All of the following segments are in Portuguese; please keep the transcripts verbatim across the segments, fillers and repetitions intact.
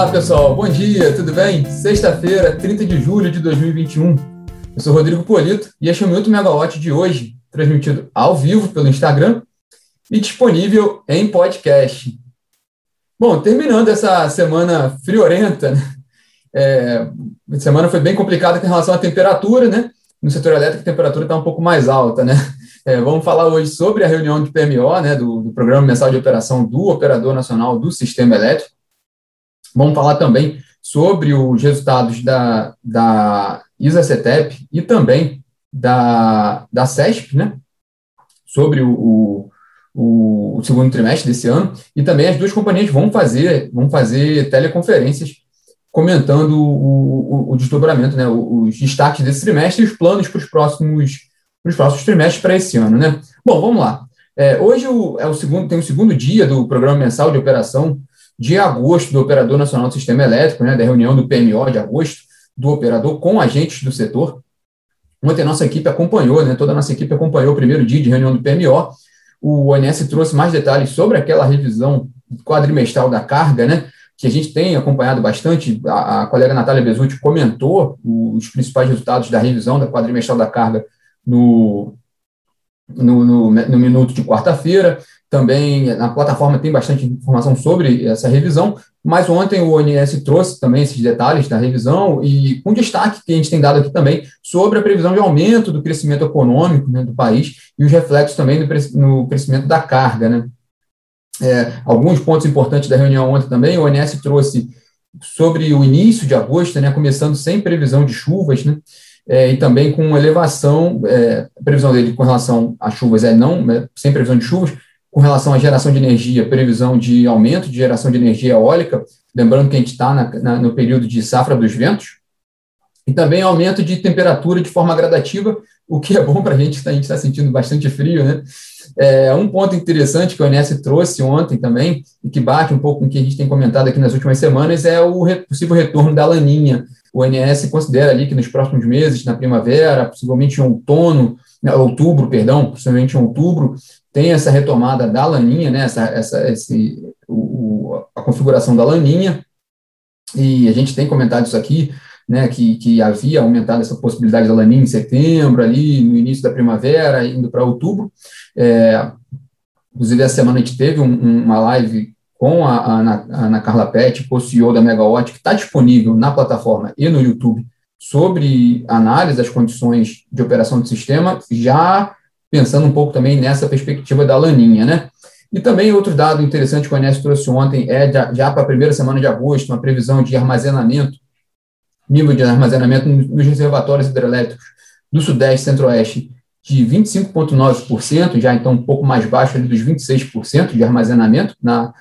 Olá, pessoal. Bom dia, tudo bem? Sexta-feira, trinta de julho de dois mil e vinte e um. Eu sou Rodrigo Polito e este é o Minuto MegaOtt de hoje, transmitido ao vivo pelo Instagram e disponível em podcast. Bom, terminando essa semana friorenta, né? É, a semana foi bem complicada com relação à temperatura, né? No setor elétrico a temperatura está um pouco mais alta, né? É, vamos falar hoje sobre a reunião de P M O, né, do, do Programa Mensal de Operação do Operador Nacional do Sistema Elétrico. Vamos falar também sobre os resultados da, da I S A CTEEP e também da, da C E S P, né, sobre o, o, o segundo trimestre desse ano. E também as duas companhias vão fazer, vão fazer teleconferências comentando o, o, o desdobramento, né, os destaques desse trimestre e os planos para os próximos, para os próximos trimestres para esse ano, né? Bom, vamos lá. É, hoje o, é o segundo, tem o segundo dia do Programa Mensal de Operação de agosto do Operador Nacional do Sistema Elétrico, né, da reunião do P M O de agosto, do operador com agentes do setor. Ontem a nossa equipe acompanhou, né, toda a nossa equipe acompanhou o primeiro dia de reunião do P M O. O O N S trouxe mais detalhes sobre aquela revisão quadrimestral da carga, né, que a gente tem acompanhado bastante. A, a colega Natália Bezut comentou os principais resultados da revisão da quadrimestral da carga no, no, no, no minuto de quarta-feira. Também na plataforma tem bastante informação sobre essa revisão, mas ontem o O N S trouxe também esses detalhes da revisão e com destaque que a gente tem dado aqui também sobre a previsão de aumento do crescimento econômico, né, do país e os reflexos também no, no crescimento da carga, né. É, alguns pontos importantes da reunião ontem também, o O N S trouxe sobre o início de agosto, né, começando sem previsão de chuvas, né, é, e também com elevação, é, a previsão dele com relação a chuvas é não, é, sem previsão de chuvas, com relação à geração de energia, previsão de aumento de geração de energia eólica, lembrando que a gente está no período de safra dos ventos, e também aumento de temperatura de forma gradativa, o que é bom para a gente, a gente está sentindo bastante frio, né? É, um ponto interessante que o O N S trouxe ontem também, e que bate um pouco com o que a gente tem comentado aqui nas últimas semanas, é o re- possível retorno da La Niña. O O N S considera ali que nos próximos meses, na primavera, possivelmente em outono, outubro, perdão, possivelmente em outubro, tem essa retomada da La Niña, né? Essa, essa, esse, o, a configuração da La Niña, e a gente tem comentado isso aqui, né, que, que havia aumentado essa possibilidade da La Niña em setembro, ali no início da primavera, indo para outubro. É, inclusive, essa semana a gente teve um, uma live com a, a, Ana, a Ana Carla Pet, co-C E O da MegaOtt, que está disponível na plataforma e no YouTube, sobre análise das condições de operação do sistema, já pensando um pouco também nessa perspectiva da La Niña, né? E também outro dado interessante que o O N S trouxe ontem é já, já para a primeira semana de agosto, uma previsão de armazenamento, nível de armazenamento nos reservatórios hidrelétricos do Sudeste e Centro-Oeste de vinte e cinco vírgula nove por cento, já então um pouco mais baixo ali dos vinte e seis por cento de armazenamento na,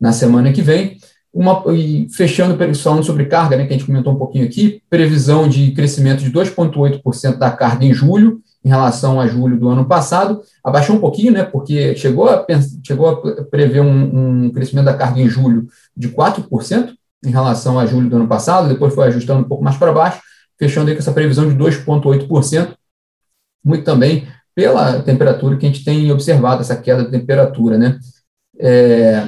na semana que vem. Uma, e fechando, falando sobre carga, né, que a gente comentou um pouquinho aqui, previsão de crescimento de dois vírgula oito por cento da carga em julho, em relação a julho do ano passado, abaixou um pouquinho, né, porque chegou a, chegou a prever um, um crescimento da carga em julho de quatro por cento, em relação a julho do ano passado, depois foi ajustando um pouco mais para baixo, fechando aí com essa previsão de dois vírgula oito por cento, muito também pela temperatura que a gente tem observado, essa queda de temperatura, né? É,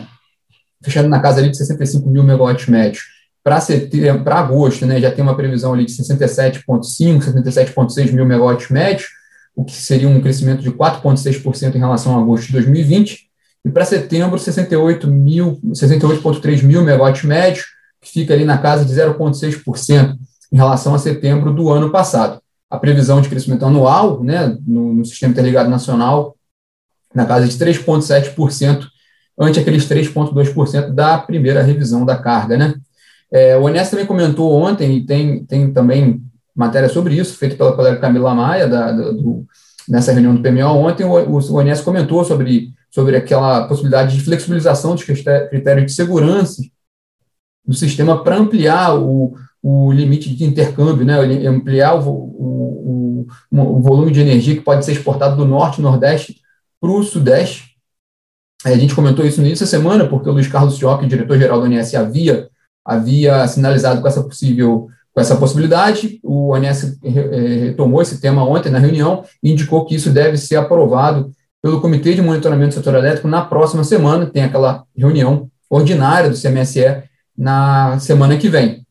fechando na casa ali de sessenta e cinco mil megawatts médios. Para setembro, para agosto, né, já tem uma previsão ali de sessenta e sete vírgula cinco, sessenta e sete vírgula seis mil megawatts médios, o que seria um crescimento de quatro vírgula seis por cento em relação a agosto de dois mil e vinte, e para setembro, sessenta e oito vírgula três mil megawatts médios, que fica ali na casa de zero vírgula seis por cento em relação a setembro do ano passado. A previsão de crescimento anual, né, no, no Sistema Interligado Nacional, na casa de três vírgula sete por cento, ante aqueles três vírgula dois por cento da primeira revisão da carga, né? É, o O N S também comentou ontem, e tem, tem também matéria sobre isso, feita pela colega Camila Maia, da, da, do, nessa reunião do P M O ontem, o, o O N S comentou sobre, sobre aquela possibilidade de flexibilização dos critérios de segurança do sistema para ampliar o, o limite de intercâmbio, né, ampliar o, o, o, o volume de energia que pode ser exportado do norte, nordeste para o sudeste. A gente comentou isso no início da semana, porque o Luiz Carlos Ciocchi, diretor-geral do O N S, havia, havia sinalizado com essa, possível, com essa possibilidade. O O N S retomou esse tema ontem na reunião e indicou que isso deve ser aprovado pelo Comitê de Monitoramento do Setor Elétrico na próxima semana. Tem aquela reunião ordinária do C M S E na semana que vem.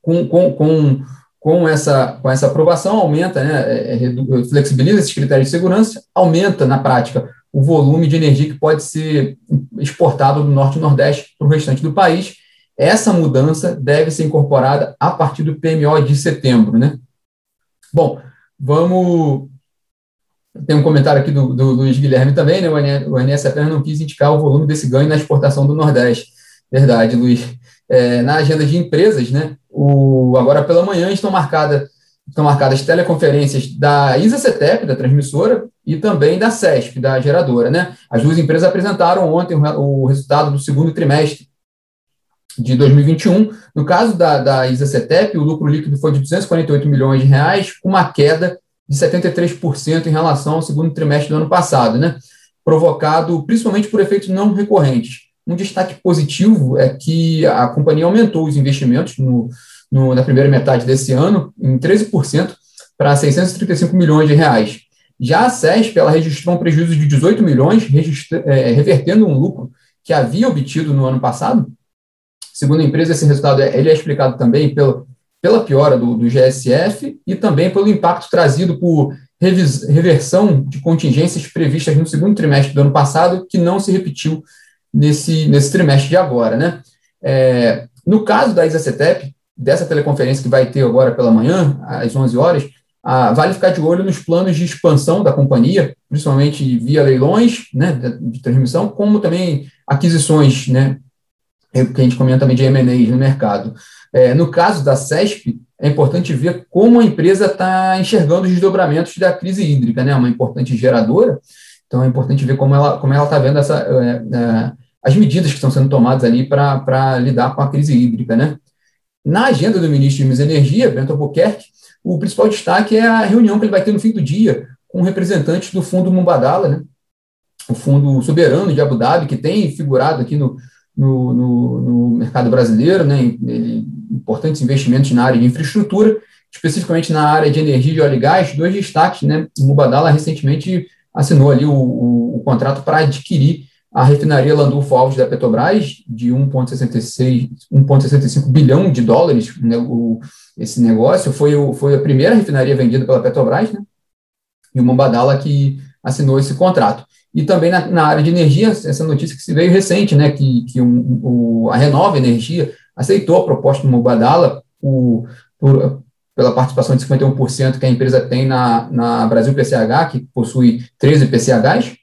Com, com, com, com, essa, com essa aprovação, aumenta, né, é, é, flexibiliza esses critérios de segurança, aumenta, na prática, o volume de energia que pode ser exportado do Norte e Nordeste para o restante do país. Essa mudança deve ser incorporada a partir do P M O de setembro, né? Bom, vamos... Tem um comentário aqui do, do Luiz Guilherme também, né? O O N S apenas não quis indicar o volume desse ganho na exportação do Nordeste. Verdade, Luiz. É, na agenda de empresas, né? O, agora pela manhã estão, marcada, estão marcadas teleconferências da I S A CTEEP, da transmissora, e também da C E S P, da geradora, né? As duas empresas apresentaram ontem o, o resultado do segundo trimestre de dois mil e vinte e um. No caso da, da I S A CTEEP, o lucro líquido foi de duzentos e quarenta e oito milhões de reais, com uma queda de setenta e três por cento em relação ao segundo trimestre do ano passado, né? Provocado principalmente por efeitos não recorrentes. Um destaque positivo é que a companhia aumentou os investimentos no, no, na primeira metade desse ano em treze por cento para seiscentos e trinta e cinco milhões de reais. Já a C E S P, ela registrou um prejuízo de dezoito milhões, é, revertendo um lucro que havia obtido no ano passado. Segundo a empresa, esse resultado é, ele é explicado também pelo pela piora do, do G S F e também pelo impacto trazido por revis, reversão de contingências previstas no segundo trimestre do ano passado, que não se repetiu nesse, nesse trimestre de agora, né? É, no caso da I S A CTEEP, dessa teleconferência que vai ter agora pela manhã, às onze horas, a, vale ficar de olho nos planos de expansão da companhia, principalmente via leilões, né, de, de transmissão, como também aquisições, né, que a gente comenta também de M and As no mercado. É, no caso da C E S P, é importante ver como a empresa está enxergando os desdobramentos da crise hídrica, né? Uma importante geradora, então é importante ver como ela como ela está vendo essa, é, é, as medidas que estão sendo tomadas ali para lidar com a crise hídrica, né? Na agenda do ministro de Minas e Energia, Bento Albuquerque, o principal destaque é a reunião que ele vai ter no fim do dia com representantes do fundo Mubadala, né? O fundo soberano de Abu Dhabi, que tem figurado aqui no, no, no, no mercado brasileiro, né? Ele, importantes investimentos na área de infraestrutura, especificamente na área de energia e óleo e gás, dois destaques, né? O Mubadala recentemente assinou ali o, o, o contrato para adquirir a refinaria Landulpho Alves da Petrobras, de um vírgula sessenta e cinco bilhão de dólares, né? O, esse negócio foi, o, foi a primeira refinaria vendida pela Petrobras, né? E o Mubadala que assinou esse contrato. E também na, na área de energia, essa notícia que se veio recente, né? Que, que um, o, a Renova Energia aceitou a proposta do Mubadala por, por, pela participação de cinquenta e um por cento que a empresa tem na, na Brasil P C H, que possui treze P C Hs,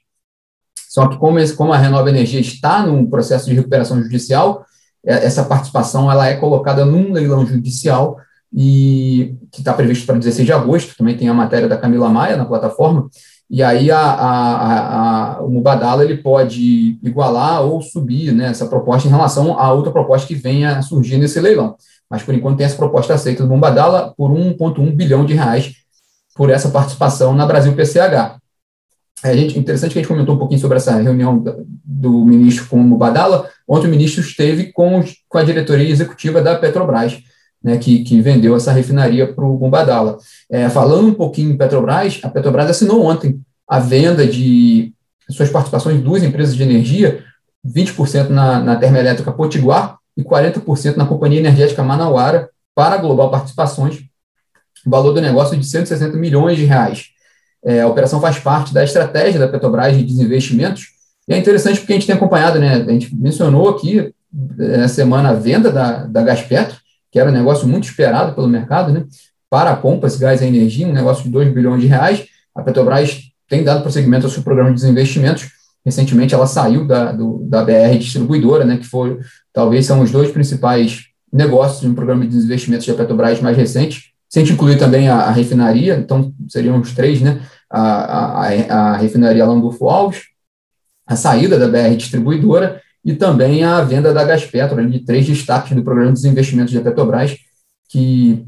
só que como, esse, como a Renova Energia está num processo de recuperação judicial, essa participação ela é colocada num leilão judicial e que está previsto para dezesseis de agosto, também tem a matéria da Camila Maia na plataforma, e aí a, a, a, o Mubadala ele pode igualar ou subir, né, essa proposta em relação a outra proposta que venha a surgir nesse leilão. Mas, por enquanto, tem essa proposta aceita do Mubadala por um vírgula um bilhão de reais por essa participação na Brasil P C H. É, gente, interessante que a gente comentou um pouquinho sobre essa reunião do ministro com o Mubadala. Ontem o ministro esteve com, os, com a diretoria executiva da Petrobras, né, que, que vendeu essa refinaria para o Mubadala. É, falando um pouquinho em Petrobras, a Petrobras assinou ontem a venda de suas participações em duas empresas de energia, vinte por cento na, na termoelétrica Potiguar e quarenta por cento na companhia energética Manauara, para a Global Participações, valor do negócio de cento e sessenta milhões de reais. É, a operação faz parte da estratégia da Petrobras de desinvestimentos, e é interessante porque a gente tem acompanhado, né, a gente mencionou aqui na semana a venda da, da Gaspetro, que era um negócio muito esperado pelo mercado, né, para a Compass, Gás e Energia, um negócio de dois bilhões de reais. A Petrobras tem dado prosseguimento ao seu programa de desinvestimentos. Recentemente, ela saiu da, do, da B R Distribuidora, né, que foi, talvez são os dois principais negócios de um programa de desinvestimentos da Petrobras mais recente. Se a gente incluir também a, a refinaria, então seriam os três, né, a, a, a refinaria Landulpho Alves, a saída da B R Distribuidora, e também a venda da Gaspetro, de três destaques do programa de investimentos da Petrobras, que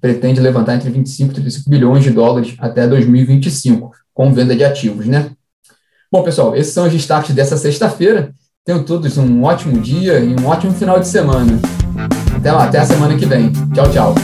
pretende levantar entre vinte e cinco e trinta e cinco bilhões de dólares até dois mil e vinte e cinco, com venda de ativos, né? Bom, pessoal, esses são os destaques dessa sexta-feira. Tenham todos um ótimo dia e um ótimo final de semana. Até lá, até a semana que vem. Tchau, tchau.